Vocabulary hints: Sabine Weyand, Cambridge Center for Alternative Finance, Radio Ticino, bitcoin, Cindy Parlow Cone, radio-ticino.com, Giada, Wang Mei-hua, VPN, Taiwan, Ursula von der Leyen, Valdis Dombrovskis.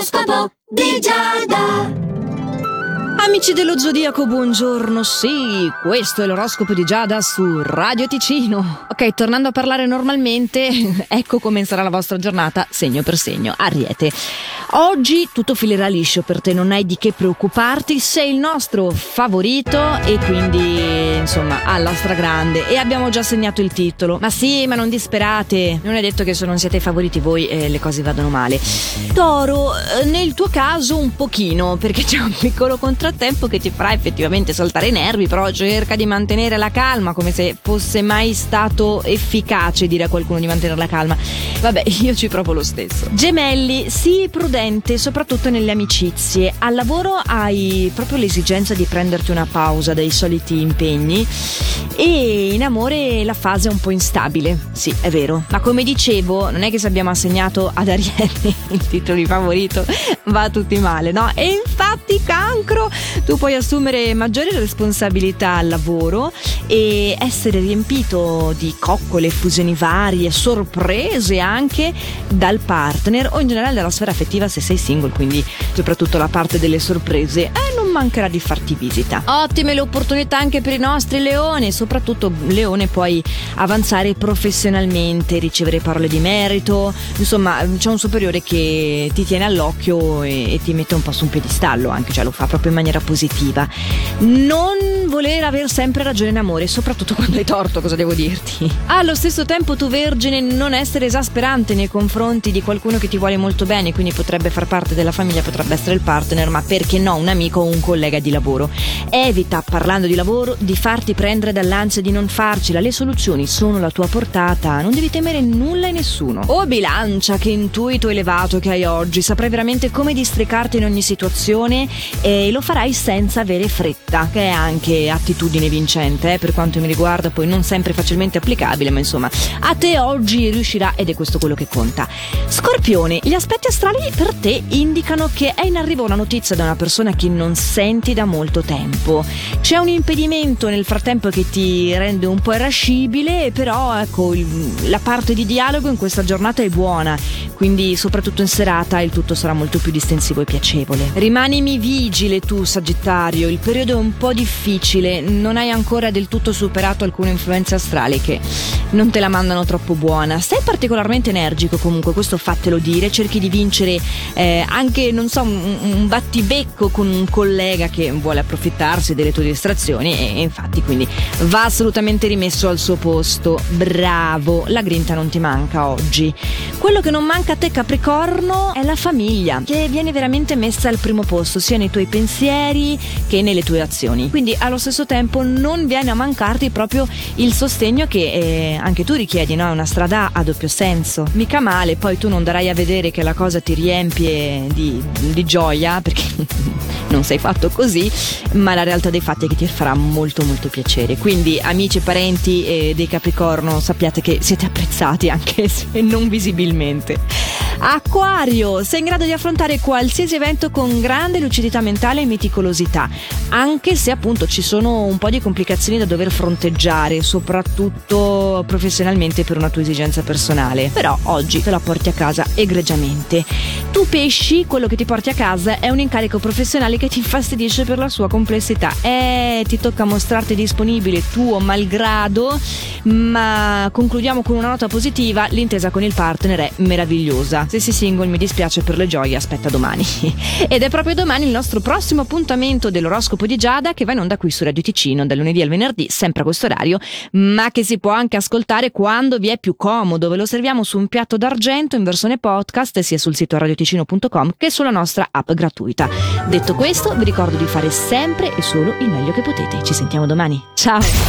L'oroscopo di Giada. Amici dello Zodiaco, buongiorno, sì, questo è l'oroscopo di Giada su Radio Ticino. Ok, tornando a parlare normalmente, ecco come sarà la vostra giornata, segno per segno. Ariete, oggi tutto filerà liscio per te, non hai di che preoccuparti, sei il nostro favorito e quindi insomma alla stragrande, e abbiamo già segnato il titolo. Ma sì, ma non disperate, non è detto che se non siete favoriti voi le cose vadano male. Toro, nel tuo caso un pochino, perché c'è un piccolo contrattempo che ti farà effettivamente saltare i nervi, però cerca di mantenere la calma, come se fosse mai stato efficace dire a qualcuno di mantenere la calma. Vabbè, io ci provo lo stesso. Gemelli, sii prudente soprattutto nelle amicizie. Al lavoro hai proprio l'esigenza di prenderti una pausa dai soliti impegni, e in amore la fase è un po' instabile, sì, è vero, ma come dicevo non è che se abbiamo assegnato ad Ariete il titolo di favorito va a tutti male, no? E infatti Cancro, tu puoi assumere maggiori responsabilità al lavoro e essere riempito di coccole, effusioni varie, sorprese anche dal partner o in generale dalla sfera affettiva se sei single, quindi soprattutto la parte delle sorprese non mancherà di farti visita. Ottime le opportunità anche per i nostri leoni, soprattutto leone puoi avanzare professionalmente, ricevere parole di merito, insomma c'è un superiore che ti tiene all'occhio e ti mette un po' su un piedistallo anche, cioè lo fa proprio in maniera positiva. Non voler aver sempre ragione in amore, soprattutto quando hai torto, cosa devo dirti? Allo stesso tempo tu Vergine, non essere esasperante nei confronti di qualcuno che ti vuole molto bene, quindi potrebbe far parte della famiglia, potrebbe essere il partner, ma perché no un amico o un collega di lavoro. Evita, parlando di lavoro, di farti prendere dall'ansia di non farcela, le soluzioni sono alla tua portata, non devi temere nulla e nessuno. Oh Bilancia, che intuito elevato che hai oggi, saprai veramente come districarti in ogni situazione e lo farai senza avere fretta, che è anche attitudine vincente, per quanto mi riguarda, poi non sempre facilmente applicabile, ma insomma a te oggi riuscirà ed è questo quello che conta. Scorpione, gli aspetti astrali per te indicano che è in arrivo una notizia da una persona che non senti da molto tempo, c'è un impedimento nel frattempo che ti rende un po' irascibile, però ecco la parte di dialogo in questa giornata è buona, quindi soprattutto in serata il tutto sarà molto più distensivo e piacevole. Rimanimi vigile tu Sagittario, il periodo è un po' difficile, non hai ancora del tutto superato alcune influenze astrali che non te la mandano troppo buona, sei particolarmente energico comunque, questo fatelo dire, cerchi di vincere anche non so un battibecco con un collega che vuole approfittarsi delle tue distrazioni e infatti quindi va assolutamente rimesso al suo posto. Bravo, la grinta non ti manca oggi. Quello che non manca a te Capricorno è la famiglia, che viene veramente messa al primo posto sia nei tuoi pensieri che nelle tue azioni, quindi allo stesso tempo non viene a mancarti proprio il sostegno che anche tu richiedi, no? Una strada a doppio senso, mica male, poi tu non darai a vedere che la cosa ti riempie di gioia perché non sei fatto così, ma la realtà dei fatti è che ti farà molto molto piacere, quindi amici e parenti dei Capricorno sappiate che siete apprezzati anche se non visibilmente. Acquario, sei in grado di affrontare qualsiasi evento con grande lucidità mentale e meticolosità, anche se appunto ci sono un po' di complicazioni da dover fronteggiare, soprattutto professionalmente per una tua esigenza personale, però oggi te la porti a casa egregiamente. Tu Pesci, quello che ti porti a casa è un incarico professionale che ti infastidisce per la sua complessità, ti tocca mostrarti disponibile tuo malgrado, ma concludiamo con una nota positiva, l'intesa con il partner è meravigliosa. Se sei single mi dispiace per le gioie, aspetta domani. Ed è proprio domani il nostro prossimo appuntamento dell'oroscopo di Giada, che va in onda qui su Radio Ticino dal lunedì al venerdì, sempre a questo orario, ma che si può anche ascoltare quando vi è più comodo, ve lo serviamo su un piatto d'argento in versione podcast sia sul sito radio-ticino.com che sulla nostra app gratuita. Detto questo vi ricordo di fare sempre e solo il meglio che potete, ci sentiamo domani, ciao.